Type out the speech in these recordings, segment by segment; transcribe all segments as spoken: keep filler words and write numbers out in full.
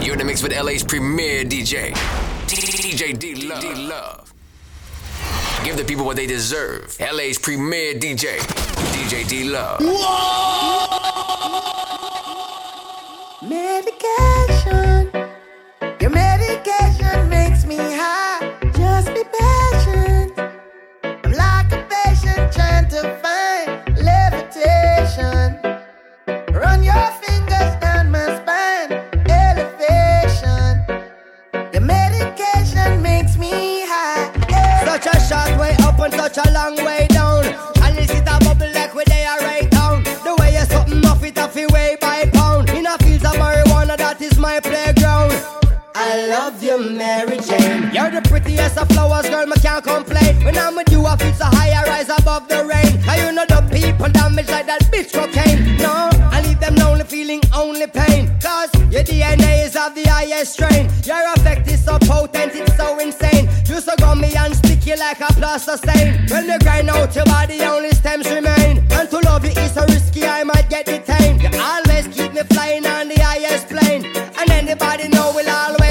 You're in the mix with L A's premier D J, D J D-Love. Give the people what they deserve. L A's premier D J, D J D-Love. Whoa! Medication. Your medication makes me high. Just be patient. I'm like a patient trying to find levitation. Run your fingers down my spine. Elevation. Your medication makes me high. Elevation. Such a short way up and such a long way down. And this is a bubble like where they are right down. The way you're something off it off your way by pound. In a field of marijuana, that is my playground. I love you, Mary Jane. You're the prettiest of flowers, girl, I can't complain. When I'm with you, I feel so high, I rise above the rain. Now you know the people damage like that bitch cocaine. No, I leave them lonely, feeling only pain. Cause your D N A is of the highest strain. Your effect is so potent, it's so insane. You so gummy and sticky like a plaster stain. When you grind out your body, only stems remain. And to love you is so risky, I might get detained. You always keep me flying on the highest plane. And anybody know will always.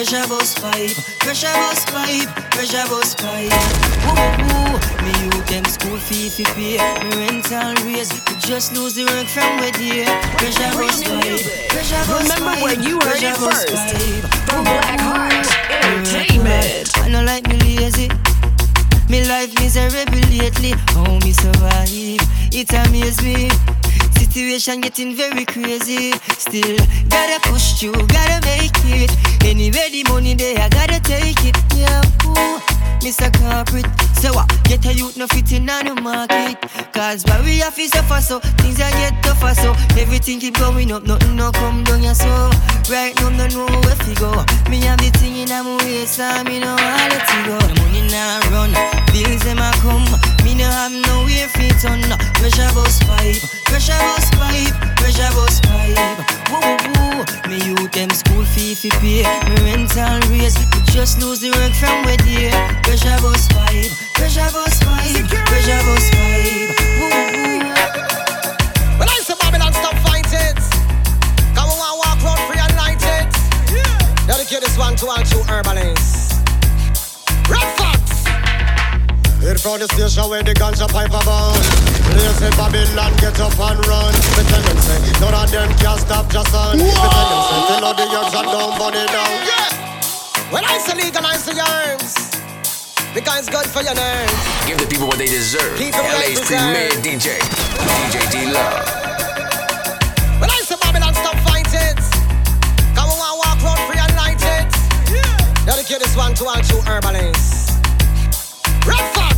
Pressure bus pipe, pressure bus pipe, pressure bus pipe. Ooh, ooh, me you them school fee fi pay, me rental raise, you just lose the work from where dear. Pressure bus pipe, pressure bus pipe. Remember when you heard it first? From Black Heart Entertainment. I no like me lazy, me life miserable lately. How me survive? It amaze me. Situation getting very crazy. Still, gotta push you, gotta make it. Anyway, the money there, I gotta take it. Yeah, ooh, Mister Corporate. So I uh, get a youth no fitting on the market. Cause why we have to suffer so, things are get tougher so. Everything keep going up, nothing no come down your soul. Right now, no know where to go. Me have the thing in my waist, and me know how let it go. The money now run, bills them a come. Me no have no way for it on. Pressure bus pipe, pressure bus pipe, pressure bus pipe. Woo woo, me you them school fee fi pay, me rental raise, you just lose the work from where dear. Pressure bus pipe, pressure bus pipe, pressure bus pipe. Woo woo. Well, I say Babylon stop fighting. Come on, walk road free and light it. Yeah. Dedicate this one to all two herbalists. Red Fox. In front of the station where the ganja pipe abound. Place in Babylon, get up and run. Me tell them say, none of them can stop just on. Me tell them say, till all the yards are down, body down. Yeah. When I say legalize the arms, because it's good for your nerves. Give the people what they deserve. L A's premier D J, D J D-Love. When I say Babylon, stop fighting. Come on, walk road free and light it. Yeah. Dedicate this one to all two herbalists. Red Fox.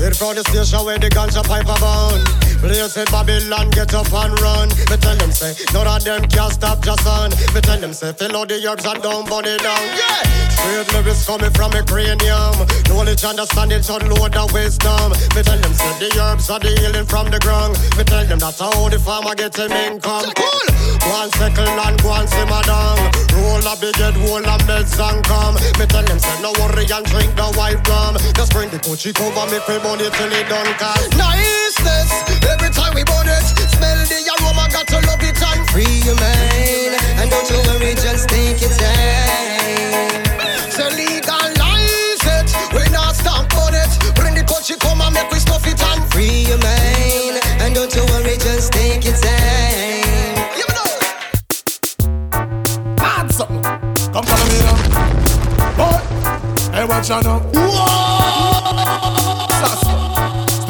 In front of the station where the ganja pipe abound. Place in Babylon, get up and run. Me tell them say, none of them can stop just on. Me tell them say, fill out the herbs and down, body down. Yeah! Straight lyrics coming from a cranium. Knowledge, understanding, unload the wisdom. Me tell them say, the herbs are the healing from the ground. Me tell them that's how the farmer gets him income. Cool! One second and one simmer down. Roll a big head, roll a meds and come. Me tell them say, no worry and drink the white rum. Just bring the coochie over me for money till it done cast. Niceness, every time we burn it. Smell the aroma, got to love it and free your mind. And don't you worry, just take your time. So legalize it, we not stamp on it. Bring the country come and make we stuff it and free your mind. And don't you worry, just take your time. You know, add something. Come follow me now. Boy, hey, watch out now. Whoa!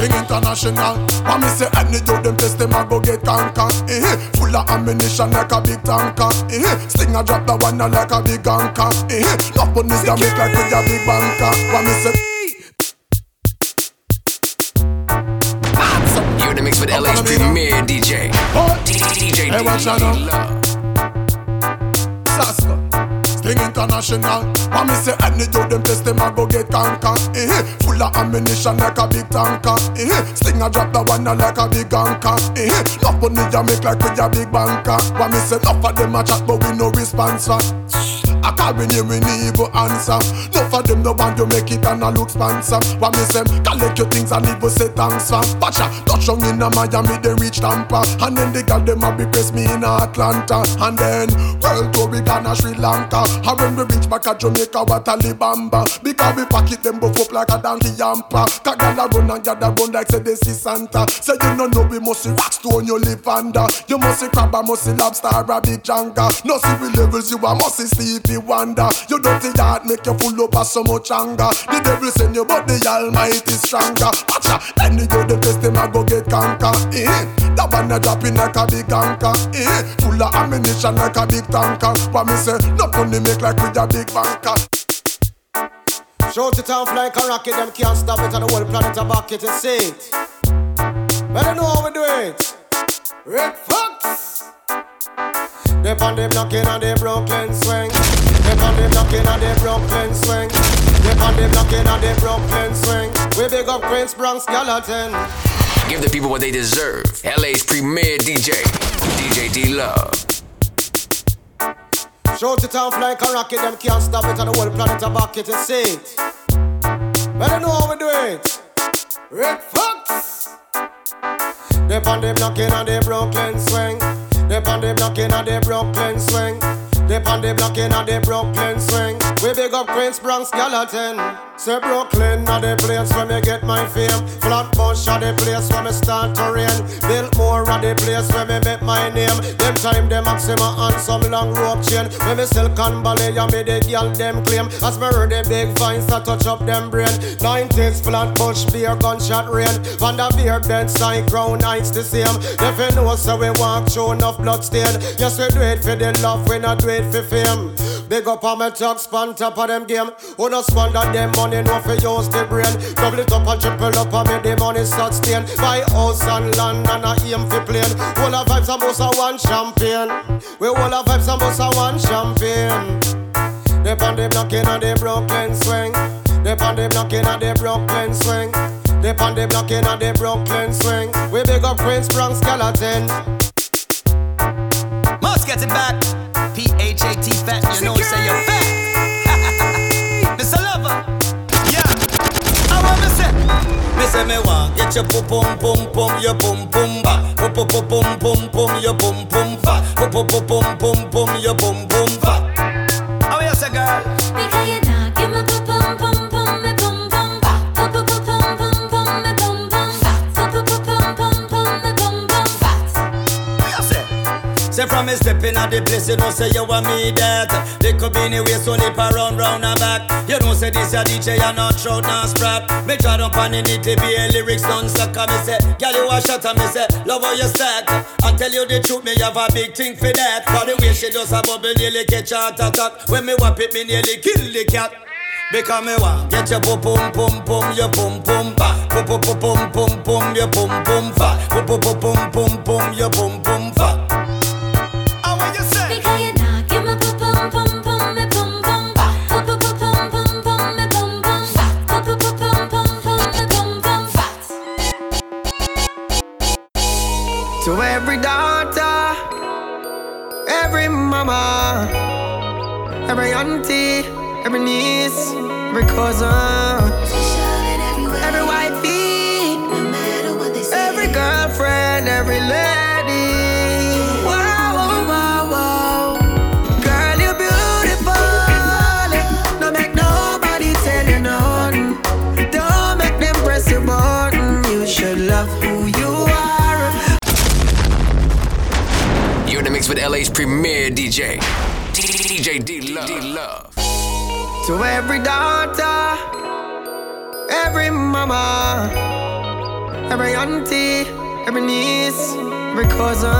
International, but me say any do them test them I go get canker. Eh, full of ammunition like a big tanker. Eh, sling a drop the one like a big anchor. Eh, love on this damage like with a big banker. But me say, you're in the mix with L A's premier D J, D J D-Love. Saska. everything international. But me say any do them test them I go get canker. Eh, full of ammunition like a big tanker. Eh, sling a drop the one like a big anchor. Eh, not money you make like with a big banker. But me say enough of them a chat but we no response for. I call me name we need go answer. No for them no want to make it and I look sponsor. But me say collect your things and leave us say thanks for. But ya touch on in a Miami they reach Tampa. And then they got them a be press me in Atlanta. And then world to be Ghana, Sri Lanka. And when we reach back at Jamaica what a libamba. Because we pack it them both up like a donkey yampa. Kagala run and gather run like say they see Santa. Say you no know we must see rocks to on your lip under. You must see crab and must see lobster or a big janga. No see we levels you a must see Steve. You wonder, you don't see that make you full up as so much anger. The devil send you, but the Almighty is stronger. Watch out, then you go the best them I go get canker. Eh, that one a dropping like a big anchor. Eh, full of ammunition like a big tanker. But me say, no funny make like with a big banker. Shout it out like a rocket, them can't stop it, and the whole planet a bucket is saint. Better know how we do it. Red Fox. They on them knocking on the Brooklyn swing. They on them knocking on the Brooklyn swing. They on them knocking on the Brooklyn swing. We big up Queens, Bronx, Gallatin. Give the people what they deserve. L A's premier D J, D J D-Love. Shout it out like a rocket, them can't stop it, and the whole planet a bucket is saint. Better know how we do it. Red Fox. They on them knocking on the Brooklyn swing. They on the block inna the Brooklyn swing. They on the block inna the Brooklyn swing. We big up Queens, Bronx, Gallatin. Say Brooklyn are the place where me get my fame. Flatbush are the place where me start to rain. Biltmore are the place where me make my name. Them time them Maxima and some long rope chain. When me silk and ballet and me the girl them claim. As me heard the big vines that touch up them brain. Nineties Flatbush beer gunshot rain. Van the beer bedside crown nights the same. If you know so we walk through enough bloodstain. Yes we do it for the love, we not do it for fame. Big up on my talk span top of them game. Who no squander them money, no for use the brain. Double it up and triple up and make the money start stain. Buy house and land and a aim for plane. All of vibes and boss are one champion. We all of vibes and boss are one champion. They on the blocking on the Brooklyn swing. They on the blocking on the Brooklyn swing. They on the blocking on the Brooklyn swing. We big up Queens, Bronx, Gallatin. Must get it back. P H A T fat, you know, say you're fat. Mister Lover, yeah. I want to say, Mister Mewa, get your pum pum pum pum, your pum pum ba, pum pum pum pum pum, your pum pum fa, pum pum pum pum pum, your pum pum fa. How you say, girl? Because you knock, give me pum pum pum pum, me pum pum ba, pum pum pum pum pum, me pum pum fa, pum pum pum pum pum, me pum pum fa. How you say? Say from me stepping at the place, you know say you want me that. They could be anywhere, so nip around round and back. You know say this a D J, you're not trout, not sprat. Me try down pan in it, be a lyrics don't suck. Me say, girl you a shot, and me say, love how you stack. I tell you the truth, me have a big thing for that. For the way she does a bubble, nearly catch a heart attack. When me whap it, me nearly kill the cat. Because me want get your pum pum pum pum, your pum pum ba, pum pum pum pum pum, your pum pum fa, pum pum pum pum pum, your pum pum fa. To every daughter, every mama, every auntie, every niece, every cousin, every wifey, no matter what they say, every girlfriend, every lady. Wow, wow, wow, wow. Girl, you're beautiful. Don't make nobody tell you nothing. Don't make them press your button. You should love who you are. You're in the mix with L A's premier D J, D J D-Love. To every daughter, every mama, every auntie, every niece, every cousin,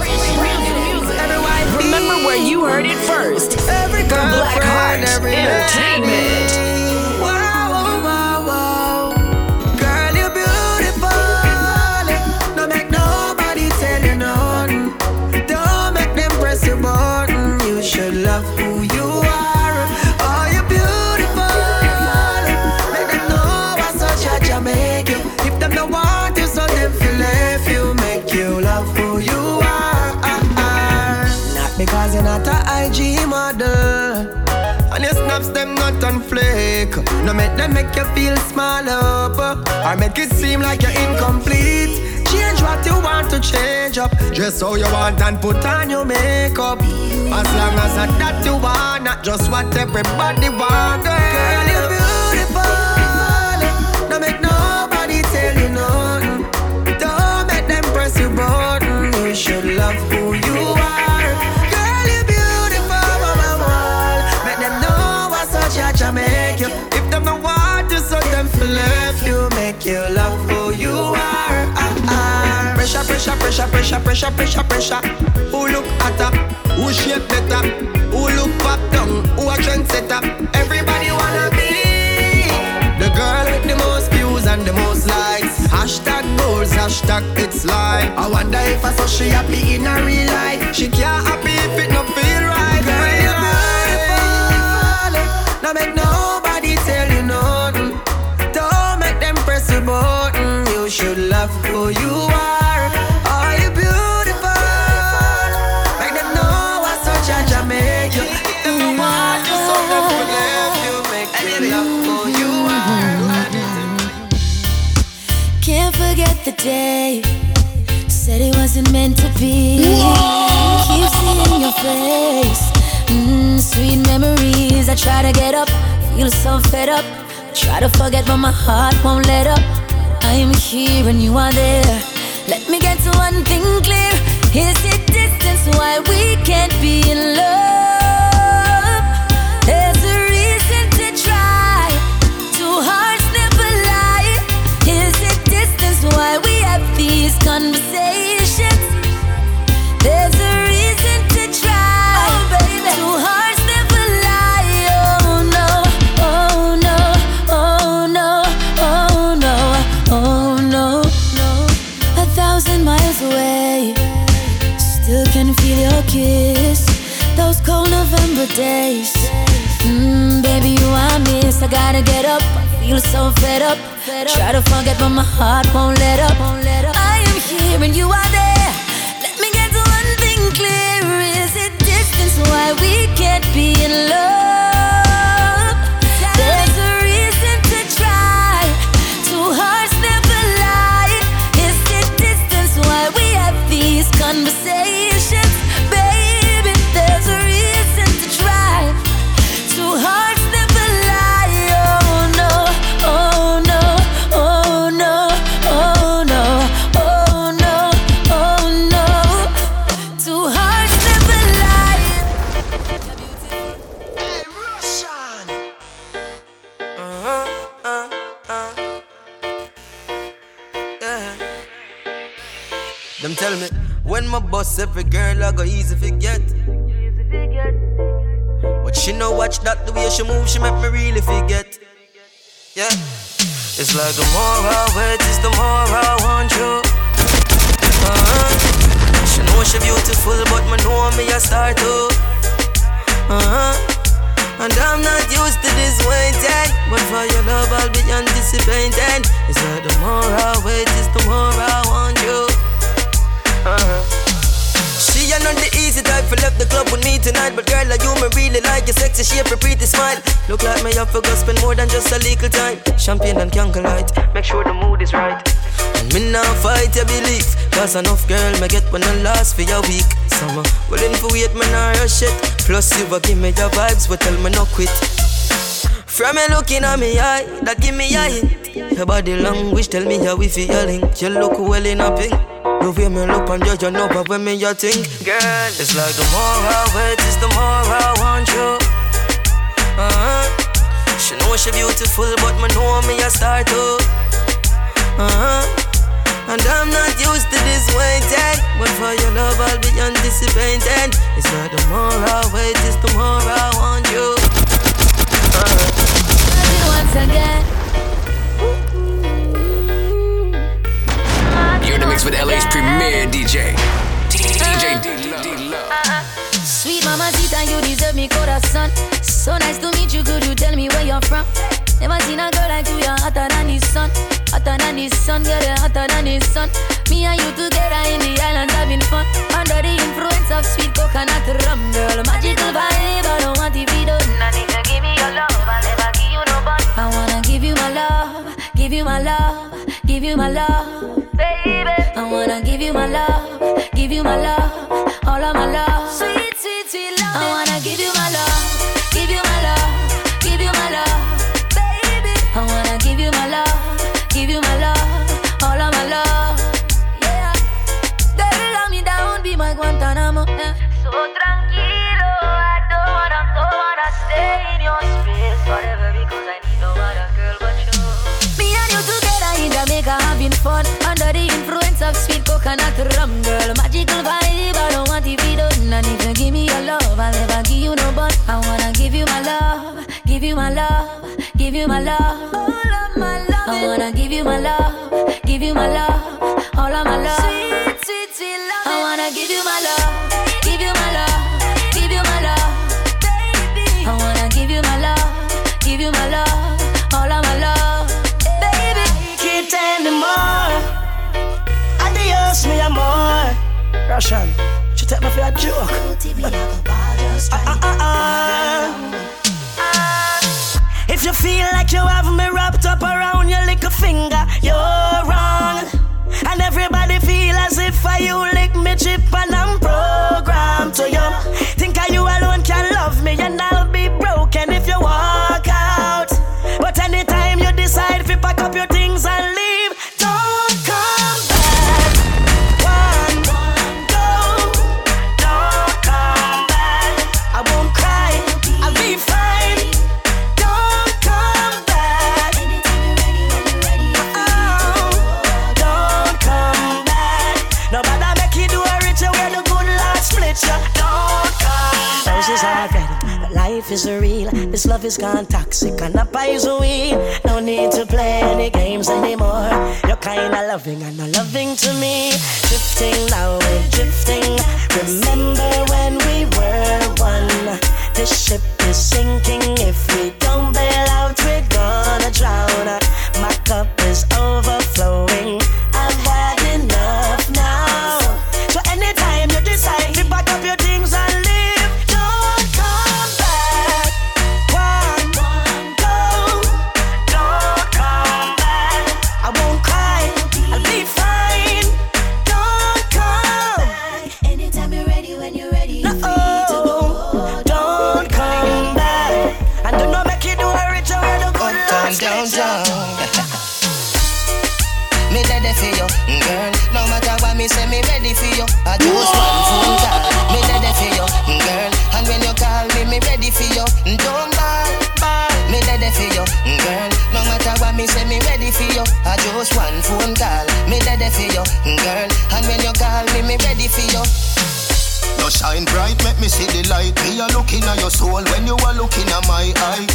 every wife. Remember where you heard it first. Every girl, Black Heart Entertainment. Should love who you are. your snaps, them not on flake. No make them make you feel small up, or make it seem like you're incomplete. Change what you want to change up, dress how you want and put on your makeup. As long as I that you want, not just what everybody want. Girl, you're beautiful, no make nobody tell you nothing. Don't make them press your button, you should love who you are. Girl, you're beautiful, wall. Make them know what such a Jamaica you. If them don't want you, so them for love you. Make you love who you are. Pressure, pressure, pressure, pressure, pressure, pressure, pressure. Who look at up? Who shape better? Who look pop down? Who a trendsetter? Everybody wanna be the girl with the most views and the most likes. Hashtag goals, hashtag it's life. I wonder if I saw she happy in her real life. She can't happy if it don't feel right. Girl, you're beautiful. Don't make nobody tell you nothing. Don't make them press the button. You should love who you are. The day said it wasn't meant to be. Whoa! Keep seeing your face. Mm, sweet memories. I try to get up, feel so fed up. Try to forget, but my heart won't let up. I am here and you are there. Let me get to one thing clear. Is it distance why we can't be in love? There's a reason to try. Two hearts never lie. Is it distance why we have these conversations? There's a reason to try. Oh, baby. Two hearts never lie. Oh no, oh no, oh no, oh no, oh no, no. A thousand miles away, still can feel your kiss. Those cold November days, mm, baby, you I miss. I gotta get up. Feel so fed up. fed up, try to forget but my heart won't let up, won't let up. I am here and you are there, let me get to one thing clear, is it distance why we can't be in love? There's a reason to try, two hearts never lie, is it distance why we have these conversations, baby, there's a reason to try, two hearts. Tell me, when my boss every girl I go easy to get. But she no watch that the way she move, she make me really forget. Yeah, it's like the more I wait, it's the more I want you. Uh-huh. She know she beautiful, but me know me a star too. Uh-huh. And I'm not used to this waiting, but for your love I'll be anticipating. It's like the more I wait, it's the more I want you. Uh-huh. She are not the easy type for left the club with me tonight. But girl, like you me really like your sexy shape, your pretty smile. Look like me up for gossip spend more than just a little time. Champagne and candle light, make sure the mood is right. And me now fight your belief, cause enough girl me get when I last for your week. Summer, willing for weight, man, I rush it. Plus you will give me your vibes, but tell me no quit. From me looking at me eye, that give me a hint. Your body language, tell me how we feeling. You look well in a pink. The way me look and judge you know, but when me you think, girl, it's like the more I wait, it's the more I want you. Uh-huh. She know she beautiful, but me know me a star too. Uh-huh. And I'm not used to this waiting, but for your love I'll be anticipating. It's like the more I wait, it's the more I want you. Uh-huh. Once again. You're in the mix with L A's premier D J, D J D-Love. Sweet mamacita, you deserve me corazón. So nice to meet you, could you tell me where you're from? Never seen a girl like you, you're hotter than the sun. Hotter than the sun, girl, you're hotter than the sun. Me and you together in the island having fun. Under the influence of sweet coconut rum, girl. Magical vibe, I don't want to be done. I need to give you my love, baby. I wanna give you my love, give you my love, all of my love. Sweet, sweet, sweet love. I wanna give you my love, give you my love, give you my love, baby. I wanna give you my love, give you my love, all of my love. Yeah, baby, love me down, be my Guantanamo. Yeah. So tranquilo, I don't wanna, don't wanna stay in your space forever because I need no other girl but you. Me and you together in Jamaica having fun under the influence of sweet coconut rum, girl. Magical vibe, I don't want to be done. And if you give me your love, I'll never give you no bun. I wanna give you my love, give you my love, give you my love, all of my love. I wanna give you my love, give you my love, all of my love. Sweet, sweet, sweet love. I wanna give you my love. Give you my love, all of my love, baby. Can't anymore. Adios, me amor. Russian, she take me for a joke. If you feel like you have me wrapped up around your little finger, you're wrong. And everybody feel as if I you lick me chip and I'm programmed to you. Think I you alone can love me and I'll be broken if you want. But anytime you decide if you pack up your things and leave, don't come back. One, no, don't come back. I won't cry, I'll be fine. Don't come back. Oh, don't come back. No matter make you do a richer where the good Lord split you. Don't come back. Roses are red, but life is real. This love is gone toxic and a poison weed. No need to play any games anymore. You're kinda loving and not loving to me. Drifting now, we're drifting. Remember when we were one? This ship is sinking. If we don't bail out, we're gonna drown. My cup is overflowing. I've had enough now. So anytime you decide to pack up your things and leave, don't come back. Down, down. Me ready for you, girl. No matter what me say, me ready for you. I just want phone call. Me ready for you, girl. And when you call me, me ready for you. Don't ball, ball. Me ready for you, girl. No matter what me say, me ready for you. I just want phone call. Me ready for you, girl. And when you call me, me ready for you. You shine bright, make me see the light. Me a looking at your soul when you are looking at my eye.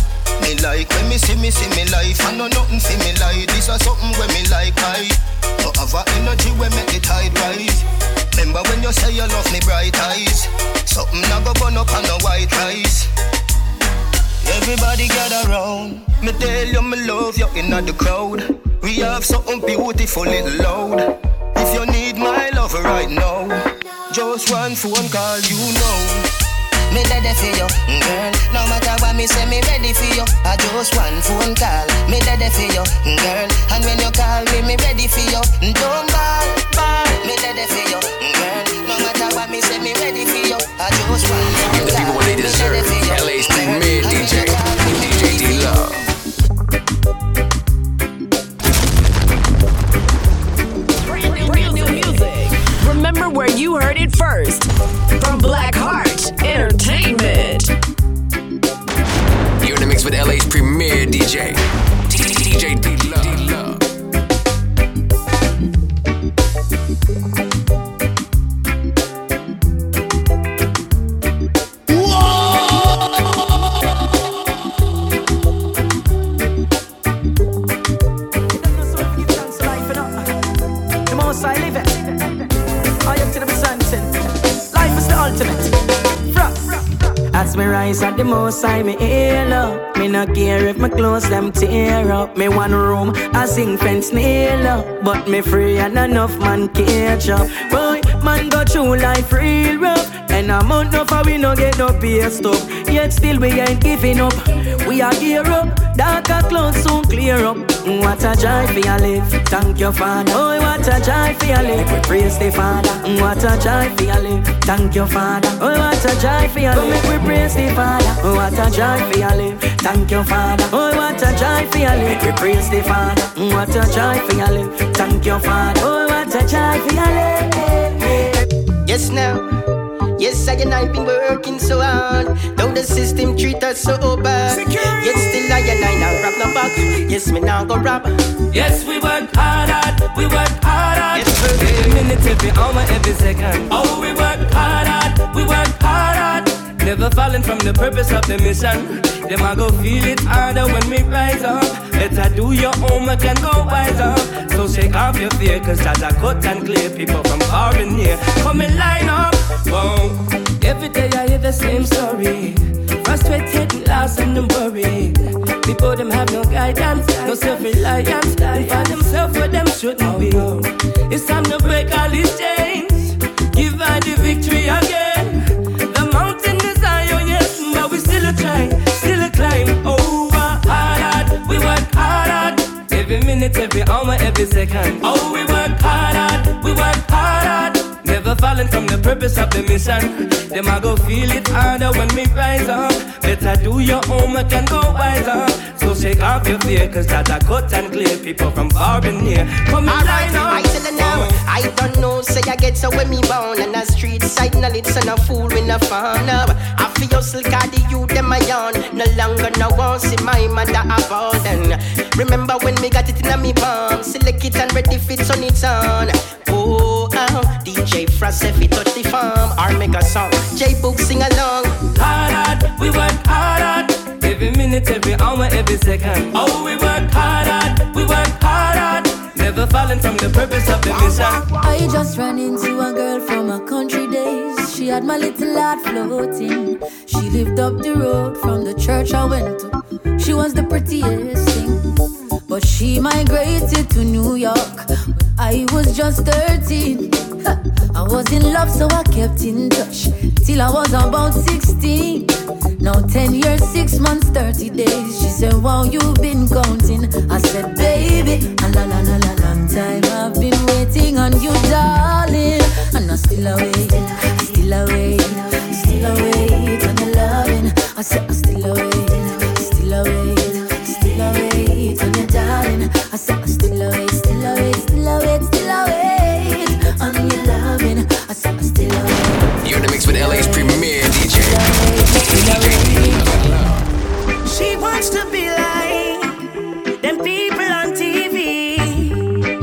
Me like when me see me see me life. I know nothing see me lie. This is something when me like I. No other energy when make the tide rise. Remember when you say you love me bright eyes. Something I go burn up on a white rice. Everybody gather round. Me tell you me love you in the crowd. We have something beautiful little loud. If you need my love right now, just one phone call you know. Me ready for you, girl. No matter what me say, me ready for you. I just want phone call. Me ready for you, girl. And when you call me, me ready for you. Don't ball, ball. Me ready for you, girl. No matter what me say, me ready for you. I just want phone call. People what they deserve. L A's the mid D J, D J D-Love. Remember where you heard it first, from Black Heart Entertainment. You're in the mix with L A's premier D J, D J D-Love. Me rise at the most high, me heal up. Me not care if my clothes them tear up. Me one room, I sing fence nail up. But me free and enough man catch up. Boy, man go through life real rough. And I'm out now for we no get no pay stuff. yet still we ain't giving up. We are gear up, darker clouds soon clear up. What a joy for your life, thank your Father. Oh, what a joy for your life, we praise the Father. What a joy for your life, thank your Father. Oh, what a joy for your life, we praise the Father. Oh, what a joy for your life, thank your Father. Oh, what a joy for your life, we praise the Father. What a joy for your life, thank your Father. Oh, what a joy for your life. Yes, now. Yes, I and I've been working so hard. Though the system treat us so bad. Security. Yet still I and I now rap no back. Yes, me now go rap. Yes, we work hard at, we work hard at. Yes, every minute, every hour, every second. Oh, we work hard at, we work hard at. Never falling from the purpose of the mission. Them I go feel it harder when we rise up. Better do your homework and go wiser. So shake off your fear, cause as I cut and clear, people from far and near come and line up. Whoa. Every day I hear the same story. Frustrated, lost and worried. People them have no guidance, no self-reliance. They find themselves where them shouldn't be. It's time to break all these chains. Give her the victory again. The mountain is Zion, yes, but we still a try, still a climb. Over hard, we work hard. Every minute, every hour, every second. Oh, we work hard, we work hard. Never falling from the purpose of the mission. Them I go feel it harder when we rise up. Better do your homework and go wiser. So shake off your fear, cause that I cut and clear. People from far and near come and line up. I tell her now, I don't know, say I get so when me bound. And a street side knowledge, so no fool we no found. I feel hustle, cause the youth them I on. No longer no one see my mother abandon. Remember when me got it in me palm. Select it and ready fit on its own. Oh, uh, D J Frost, if he touch the farm, or make a song, J-Book sing along. Hard at, we work hard at. Every minute, every hour, every second. Oh, we work hard at, we work hard at. Never falling from the purpose of the mission. I just ran into a girl from her country days. She had my little heart floating. She lived up the road from the church I went to. She was the prettiest thing. But she migrated to New York. I was just thirteen. I was in love, so I kept in touch till I was about sixteen. Now ten years, six months, thirty days. She said, wow, you've been counting. I said, baby, a la la la la long time I've been waiting on you, darling. And I still await, still await, still await on the loving. I said, I still await, still await, still await. On your darling, I said I still await, still await, still await, still await on your loving, I said I still await. You're in the mix with L A's premier D J. She wants to be like them people on T V.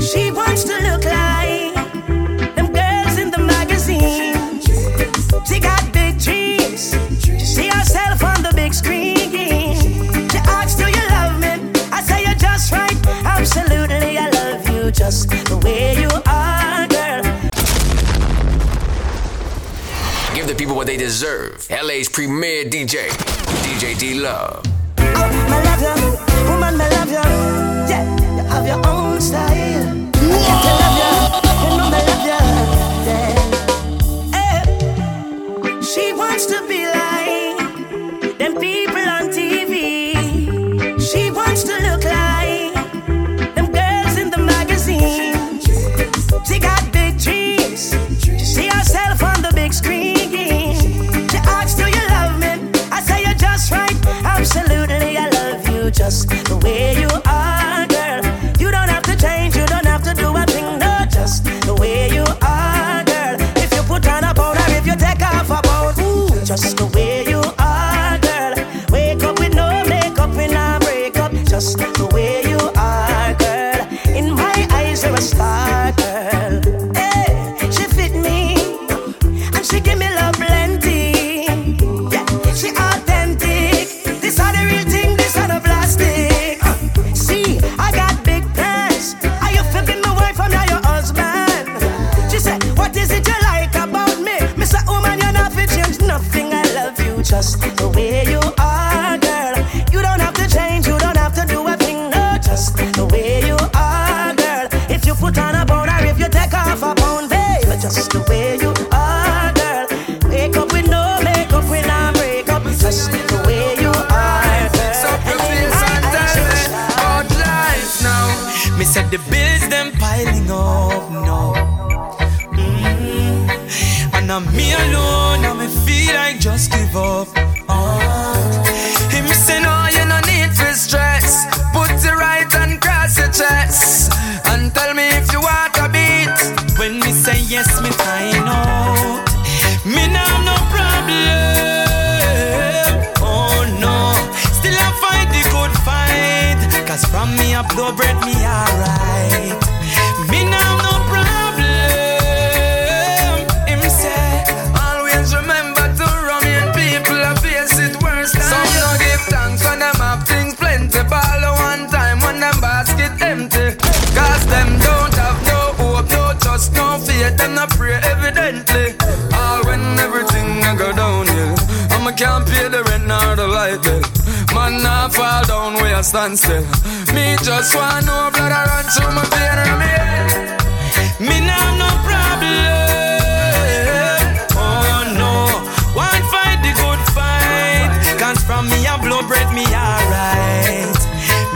She wants to look like them girls in the magazine. She got big dreams. She see herself on the big screen. Absolutely, I love you just the way you are, girl. Give the people what they deserve. L A's premier D J, D J D-Love. Oh, my love you, woman, my love you. Yeah, you have your own style. Whoa. I can't love you, you know my love you. Yeah. Hey. She wants to be like them people on T V. She wants to look like. She got big dreams. She see herself on the big screen. She asks, do you love me? I say you're just right. Absolutely, I love you just the way you are, girl. You don't have to change, you don't have to do a thing, no, just the way you are, girl. If you put on a powder, if you take off a powder, ooh, just the way you are, girl. Wake up with no makeup and I break up, just the way you are, girl. In my eyes, you're a star, girl. said the bills them piling up now. Mm-hmm. And I'm me alone, and me feel like just give up. Oh. Him say no, you no need for stress. Put your right and cross your chest, and tell me if you want a beat. When me say yes, me find out. Me now have no problem. From me up, no bread, me alright. Me now no problem. Him say, always remember to run in people and face it worse than some you. Some no give thanks when them have things plenty. Ball one time when them basket empty. Cause them don't have no hope, no trust, no faith. Them no pray evidently. All when everything I go down here, yeah. I'ma can't pay the rent or the light, yeah. Man, I fall down where I stand still. Me just want no blood I run through my vein and me. Me now no problem. Oh no, one fight the good fight. Can't from me I blow bread me alright.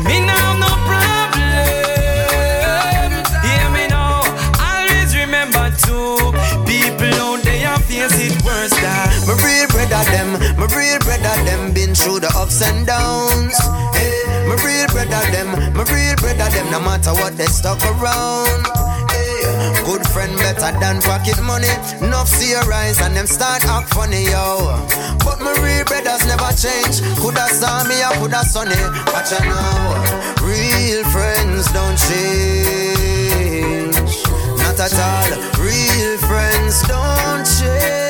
Me now no problem. Hear me now, always remember too. People out there and face it worse than my real brother them, my real brother them. Through the ups and downs, hey, my real brother them, my real brother them. No matter what they stuck around, hey, good friend better than pocket money. Enough see your eyes and them start act funny, yo. But my real brothers never change. Coulda saw me, I coulda sunny. Watch out now, real friends don't change, not at all. Real friends don't change.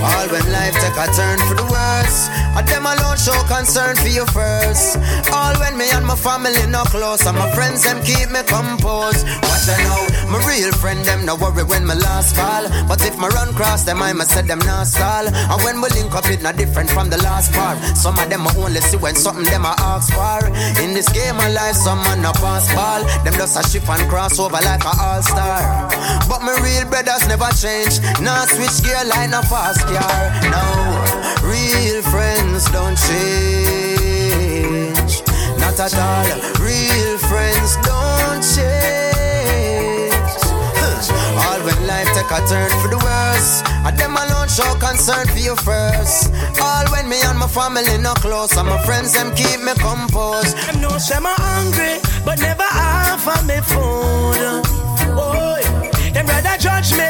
All when life take a turn for the worse, and them alone show concern for you first. All when me and my family no close, and my friends them keep me composed. Watch I know, my real friend them no worry when my last fall. But if my run cross them, I must set them not stall. And when we link up it no different from the last part. Some of them I only see when something them I ask for. In this game of life, some man no pass ball. Them just a ship and cross over like an all-star. But my real brothers never change, nah switch gear like no fast. No, real friends don't change, not at all. Real friends don't change. All when life take a turn for the worse, and them alone show concern for you first. All when me and my family no close, and my friends them keep me composed. I know some are hungry, but never offer me food. Oh, them rather judge me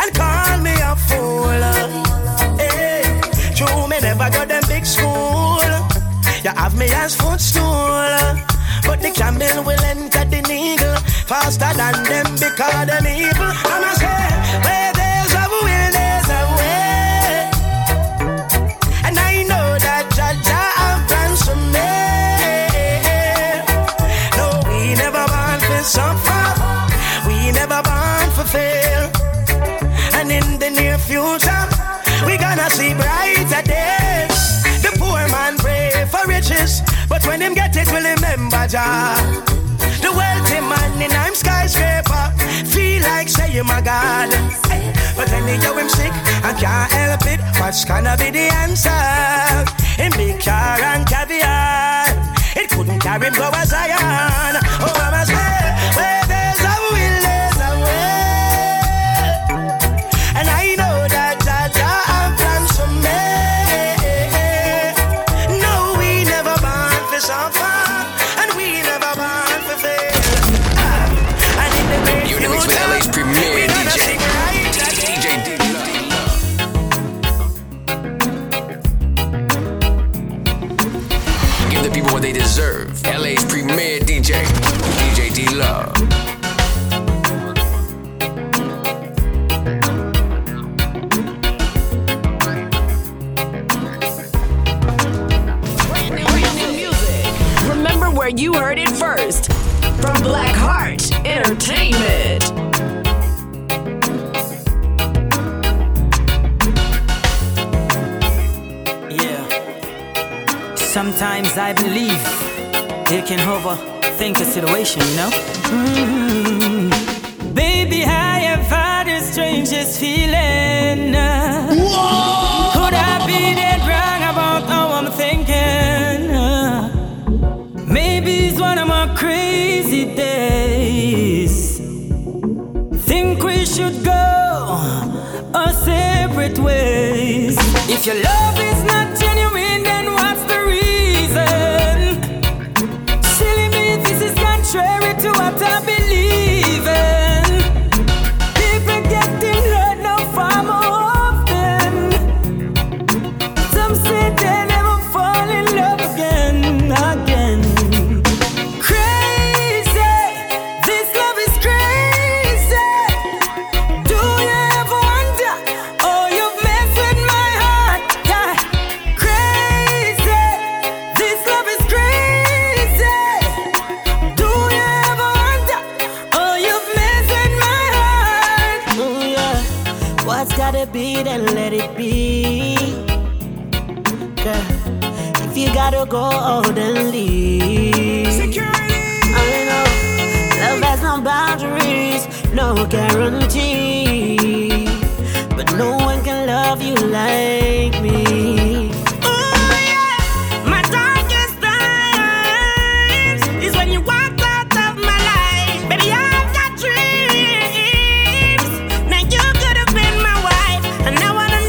and call me a fool. I got them big school. You have me as footstool, but the camel will enter the needle faster than them because them evil. I must say, where there's a will, there's a way, and I know that Jah have plans for me. No, we never born for suffer, we never born for fail, and in the near future we gonna see brighter days. But when him get it, we'll remember Jah. The wealthy man in I'm skyscraper feel like say you my God. Hey, but when he go him sick, I can't help it. What's gonna be the answer? In big car and caviar, it couldn't carry him go as Zion. Oh, I must say, where there's a will, there's a way, and I know that Jah Jah have plans for me. They deserve. L A's premier D J, D J D-Love. Remember where you heard it first, from Black Heart Entertainment. Sometimes I believe it can overthink a situation, you know? Mm-hmm. Baby, I have had the strangest feeling. Whoa! Could I be dead wrong about how I'm thinking? Maybe it's one of my crazy. should go our separate ways. If your love is not genuine, then what's the reason? Silly me, this is contrary to what I believe in. People getting hurt now far more often. Some say they never fall in love again, again. Crazy, this love is crazy. Do you ever wonder, oh, you've messed with my heart, yeah. Crazy, this love is crazy. Do you ever wonder, oh, you've messed with my heart. Ooh, yeah. What's gotta be, then let it be. Girl, if you gotta go, oh, then leave. I know love has no boundaries, no guarantee, but no one can love you like me. Ooh, yeah. My darkest times is when you walked out of my life. Baby, I've got dreams. Now you could have been my wife, and I wanna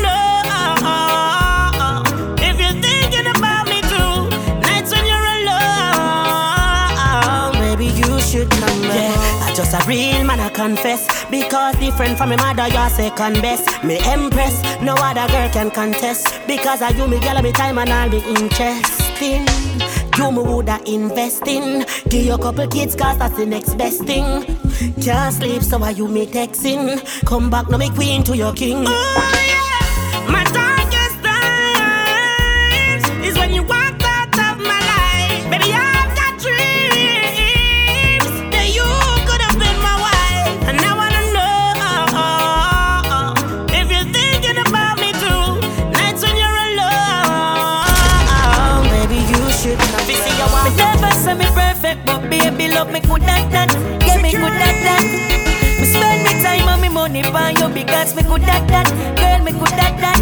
know if you're thinking about me too. Nights when you're alone, maybe you should come back. Yeah, I just a real man, I confess. Because different from my mother, you're second best. Me empress, no other girl can contest. Because I you, me girl, me time and all me interesting. You me woulda invest in. Give you a couple kids, cause that's the next best thing. Can't sleep, so why you me texting? Come back, no me queen to your king. Ooh, yeah. My darkest times is when you walked out of my life. Baby, I've got dreams that you could have been my wife, and I wanna know if you're thinking about me too. Nights when you're alone, baby, you should come. Baby, you want me never say me perfect, but baby, love me good like that. Yeah, me good like that. Me spend me time and me money by you because me good at that. Girl, me good at that.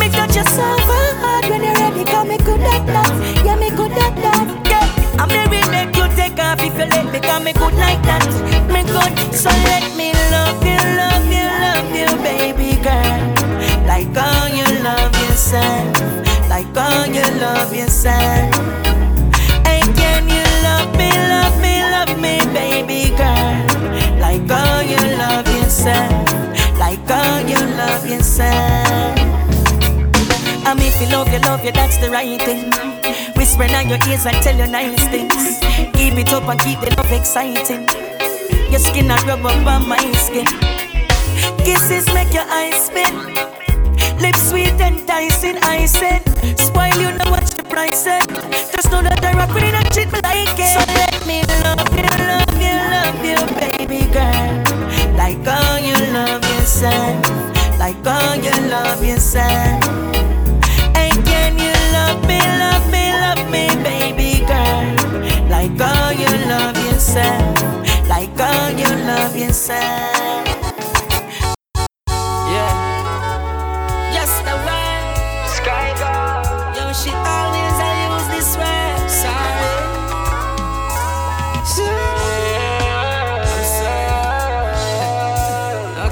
Me touch your soul hard when you're ready, cause me good at that. Yeah, me good at that. Yeah, I'm the real make you take off if you let me, cause me good like that. Me good, so let me love you, love you, love you, baby girl. Like how you love yourself, like how you love yourself. And can you love me, love me, love me, baby girl? Like how you love yourself, like how you love yourself. And if you love you, love you, that's the right thing. Whisper in your ears and tell you nice things. Keep it up and keep the love exciting. Your skin a rub up on my skin. Kisses make your eyes spin. Lips sweet enticing, I said. Spoil you, now watch the price set. Just know that I rock with it and treat me like it. So let me love you, love you, love you, baby girl, like how you love yourself, like how you love yourself. And can you love me, love me, love me, baby girl? Like how you love yourself, like how you love yourself. Yeah. Yes, the word. Sky God. Yo, she always I use this word. Sorry. She sorry. Sorry. You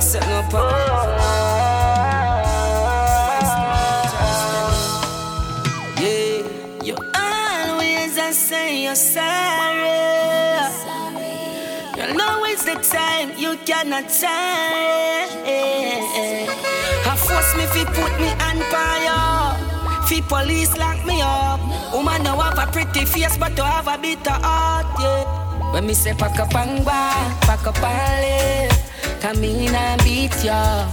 know it's the time you cannot tell. I force me fi put me on fire. Fi police lock me up. Woman no have a pretty face, but to have a bitter heart. Yeah. When me say pack up and go, pack up and live, come in and beat ya.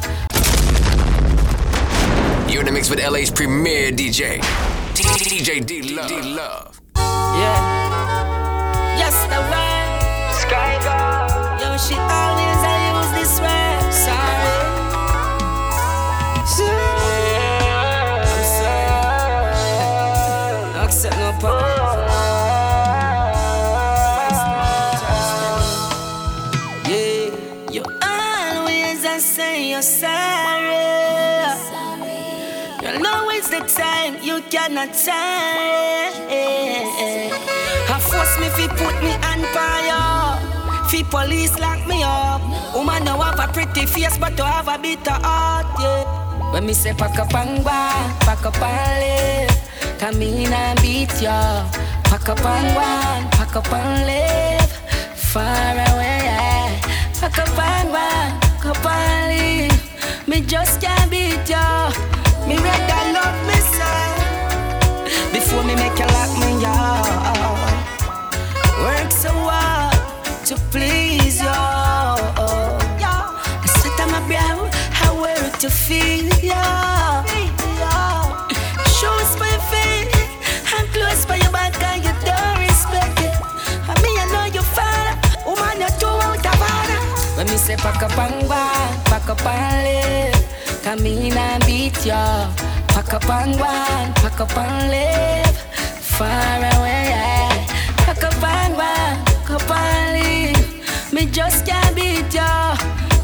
You're in the mix with L A's premier D J, D J D-Love. Yeah. Yes, the word. Sky God. Yo, she always I use this word. Sorry. Yeah, I'm sorry. No accept no apology. Yeah, you always I say you're sorry. Sorry. You know it's the time you cannot tell. Force me fi put me on fire. Fi police lock me up. Woman no have a pretty face, but to have a bitter heart, yeah. When me say pack up and walk, pack up and live, come in and beat ya. Pack up and walk, pack up and live, far away, yeah. Pack up and walk, pack up and live, me just can't beat ya. Me rather love myself before me make you lock me up. Work so hard to please you, I set on my brow, I wear it to feel you. Shoes for your feet, and clothes for your back, and you don't respect it. I mean, I know your father, woman, you're too out of order. When me say pack up and walk, pack up and live, come in and beat you. Pack up and walk, pack up and live, far away, yeah. Pack up and walk, pack up and live. Me just can't beat ya.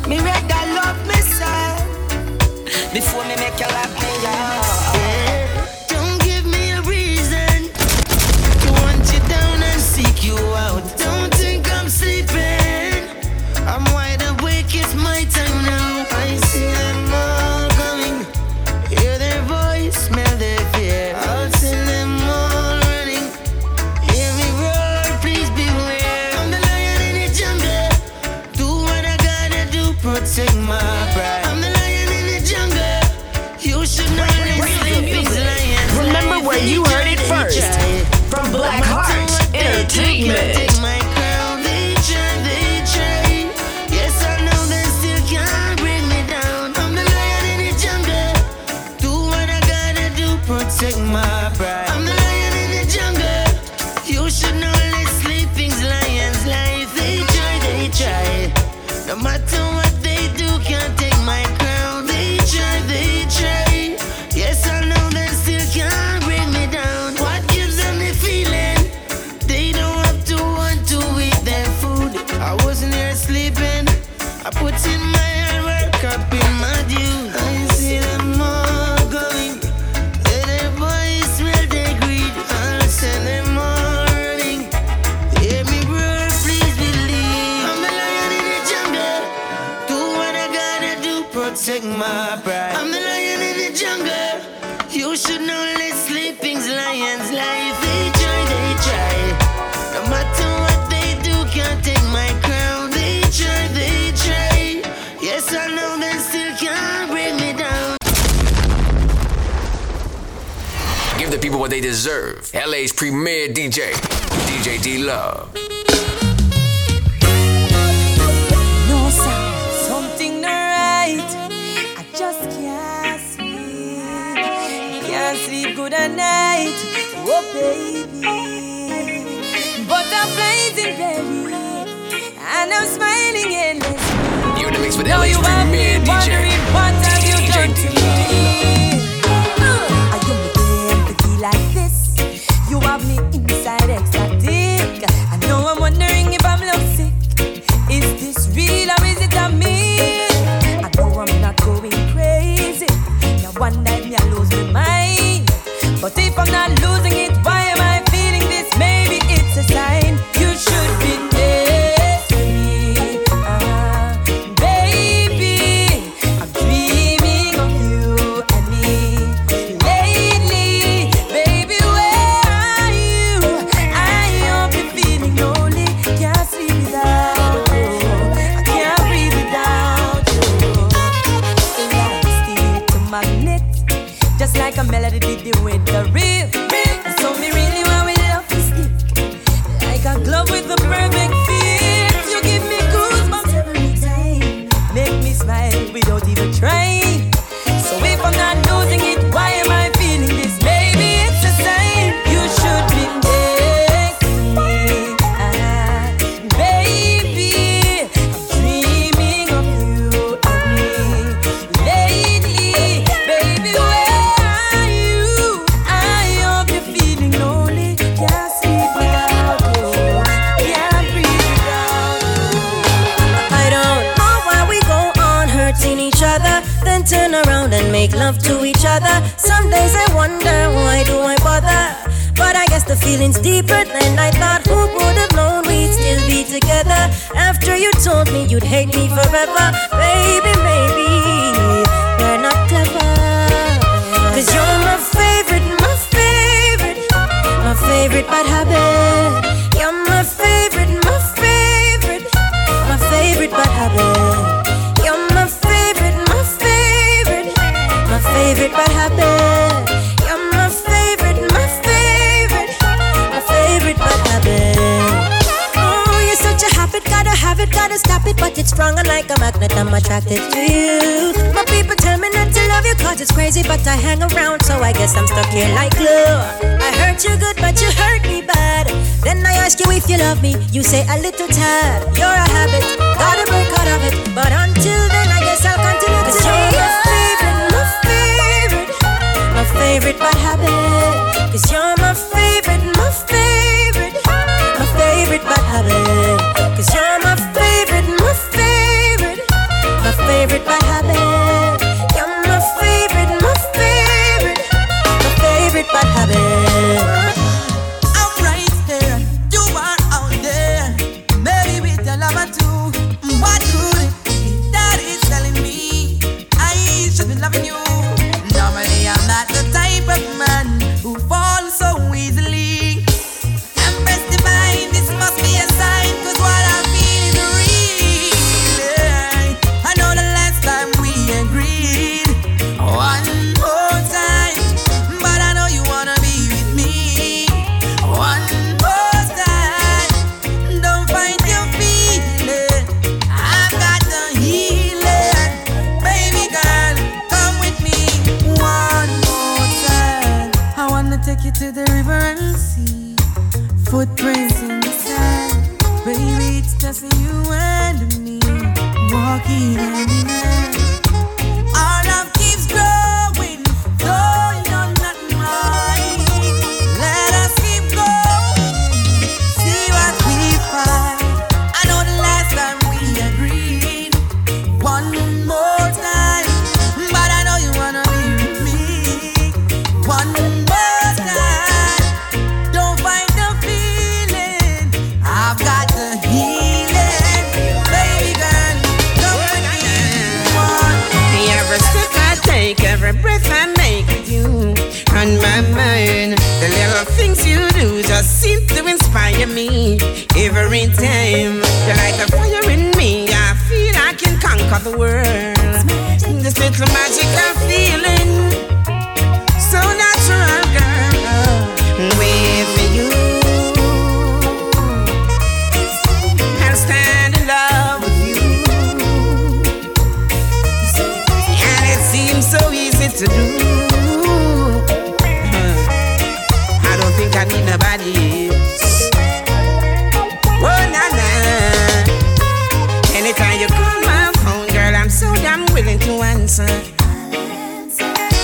Me rather love myself before me make you love me, yeah. Don't give me a reason to want you down and seek you out. Don't think I'm sleeping. I'm wide awake, it's my time now. I see them all coming. Hear their voice, smell their fear. I'll send them all running. Hear me roar, please beware. I'm the lion in the jungle. Protect my pride. I'm the lion in the jungle. You should not listen to these lions. Remember where you heard it first. From Black Heart Entertainment. Take my crown, they try, they try. Yes, I know they still can't bring me down. I'm the lion in the jungle. Do what I gotta do, protect my pride. I'm the lion in the jungle. You should not let sleeping lions lie. They try, they try. No matter what. Can't take my crown, they try, they try. Yes, I know they still can't bring me down. What gives them the feeling? They don't have to want to eat their food. I wasn't here sleeping. I put in my hard work up in my dues. I see them all going. Let their voice smell their greed. I'll send them all running. Hear me, bro, please believe. I'm the lion in the jungle. Protect my pride. I'm the lion in the jungle. You should not let sleeping lions lie. They try, they try. No matter what they do, can't take my crown. They try, they try. Yes, I know they still can't bring me down. Give the people what they deserve. L A's premier D J, D J D-Love. Sleep good at night, oh baby. But I'm blazing, baby, and I'm smiling endlessly. You're in the mix with L A's premier D J. What have you done to me? Are you making empathy like this? You have me inside ecstatic. I know I'm wondering if I'm lovesick. Is this real or is it a myth? I know I'm not going crazy. Now one night me I lose my mind. But if I'm not losing it, why am I feeling this? Maybe it's a sign you should be there for me, ah, baby. I'm dreaming of you and me lately, baby. Where are you? I hope you're feeling lonely. Can't sleep without you. I can't breathe without you. Like a steel to magnet, just like a melody did the wind. Deeper than I thought, who would have known? we'd still be together. After you told me you'd hate me forever. Baby, maybe we're not clever. Cause you're my favorite, my favorite, my favorite bad habit. You're my favorite, my favorite, my favorite bad habit. You're my favorite, my favorite, my favorite bad habit. You're my favorite, my favorite, my favorite bad habit. Oh, you're such a habit, gotta have it, gotta stop it. But it's strong and like a magnet, I'm attracted to you. My people tell me not to love you cause it's crazy, but I hang around, so I guess I'm stuck here like glue. I hurt you good, but you hurt me bad. Then I ask you if you love me, you say a little tad. You're a habit, gotta break out of it. But until then, I guess I'll continue to say you're my favorite, my favorite, my favorite bad habit. Cause you're my favorite, my favorite, my favorite bad habit. Cause you're my favorite, my favorite, my favorite bad habit. You're my favorite, my favorite, my favorite bad habit. Footprints in the sand, baby, it's just you and me, walking hand in hand. Our love keeps growing, though you're not mine. Let us keep going, see what we find. I know the last time we agreed, one more time, but I know you wanna be with me, one more. Every breath I make with you on my mind, the little things you do just seem to inspire me. Every time you light a fire in me, I feel I can conquer the world. This little magical feeling, so natural, girl, with you. I'll stand in love with you, and it seems so easy to do. I don't think I need nobody else. Oh na na. Anytime you call my phone, girl, I'm so damn willing to answer.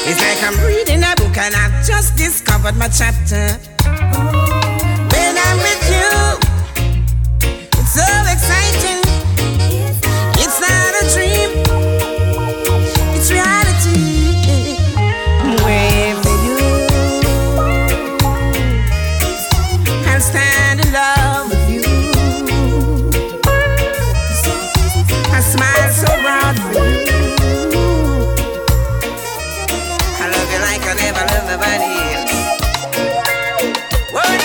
It's like I'm reading a book and I've just discovered my chapter. When I'm with you, it's so exciting. It's not a dream, it's reality. Nobody else. What?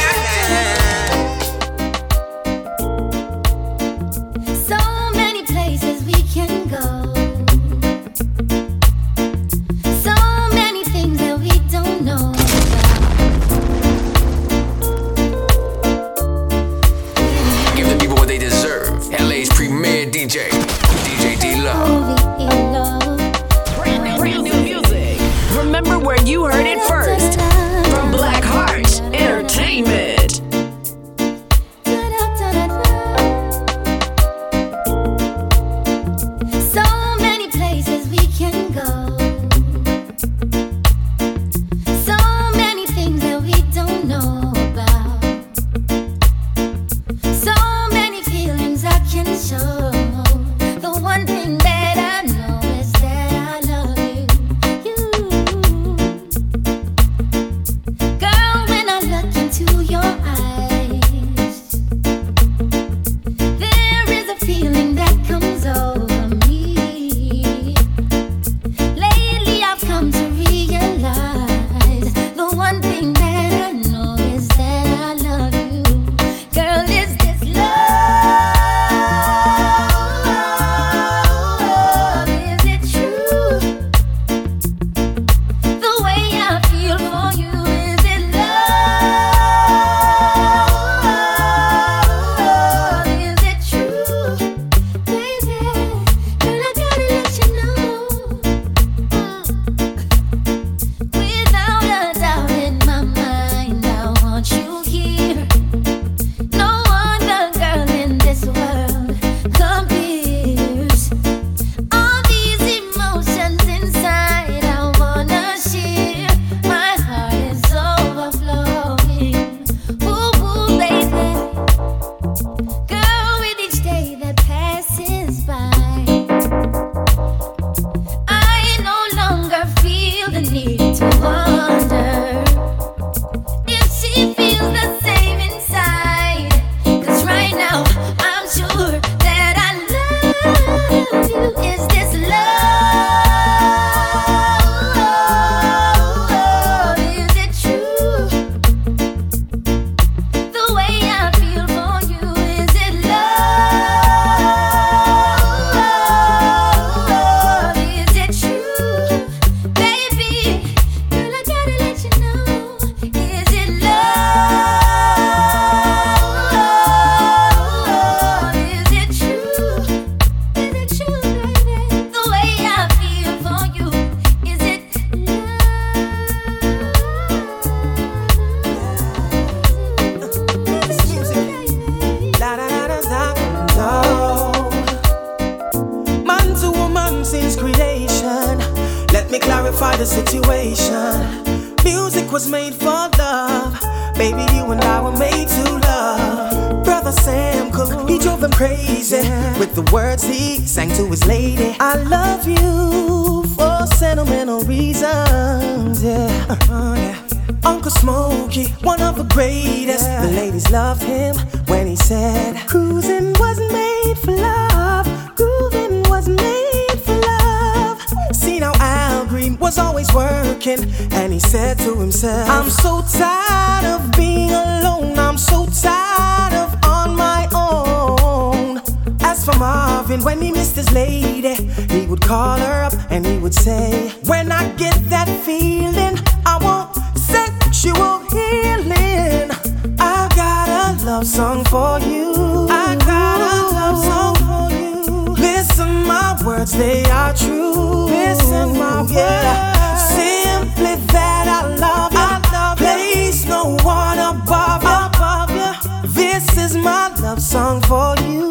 situation. Music was made for love. Baby, you and I were made to love. Brother Sam Cooke, he drove him crazy, yeah, with the words he sang to his lady. I love you for sentimental reasons, yeah, uh-huh, yeah. Uncle Smokey, one of the greatest, yeah. The ladies loved him when he said, cruising wasn't made for love, grooving wasn't made for love. See now Al Green was always working, and he said to himself, I'm so tired of being alone, I'm so tired of on my own. As for Marvin, when he missed his lady, he would call her up and he would say, when I get that feeling, I want sexual healing. I got a love song for you. I got a love song for you. Listen, my words, they are true. Listen, my words, yeah. Simply that I love you. I love Place you. No one above you. above you. This is my love song for you.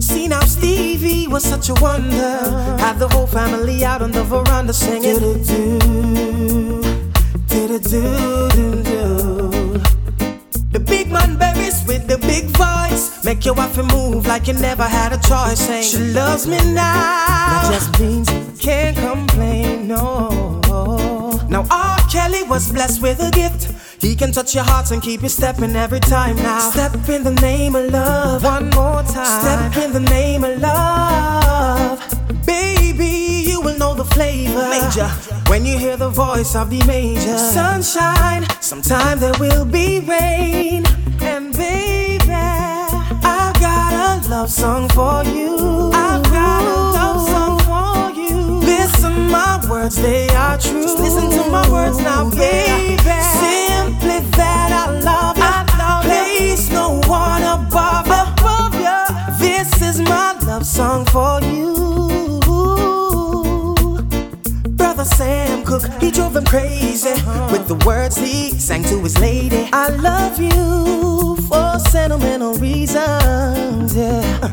See now, Stevie was such a wonder. Had the whole family out on the veranda singing. Do-do-do, do-do-do-do-do. The big man berries with the big voice make your wife move like you never had a choice. Saying she loves me now, that just means can't complain, no. Now R. Kelly was blessed with a gift. He can touch your heart and keep you stepping every time now. Step in the name of love, one more time. Step in the name of love. Baby, you will know the flavor. Major, when you hear the voice of the major. Sunshine, sometime there will be rain. And baby, I've got a love song for you. I've got a love song for you. Listen, my words, they are true. Just listen to my words now, baby. Simply that I love you. I love Place you. No one above, above you. This is my love song for you. Brother Sam Cooke, he drove him crazy, uh-huh, with the words he sang to his lady. I love you for sentimental reasons, yeah. Uh.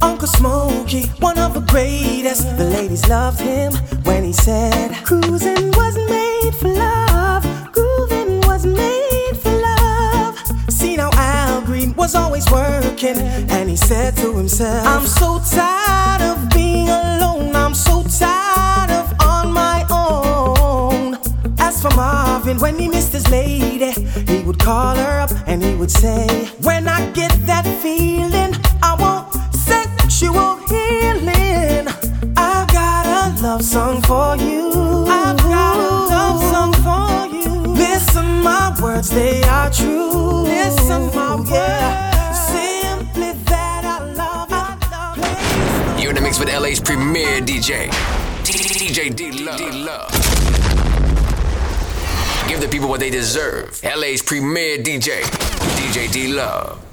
Uncle Smokey, one of the greatest. The ladies loved him when he said, cruising wasn't made for love, grooving wasn't made for love. See now Al Green was always working, and he said to himself, I'm so tired of being alone, I'm so tired of on my own. As for Marvin, when he missed his lady, he would call her up and he would say, when I get that feeling, I want sexual healing. I got a love song for you. I've got a love song for you. Listen, my words, they are true. Listen, my words, yeah. Simply that I love, I love. You're in the mix with L A's premier D J, D J D-Love. Give the people what they deserve. L A's premier D J, D J D-Love.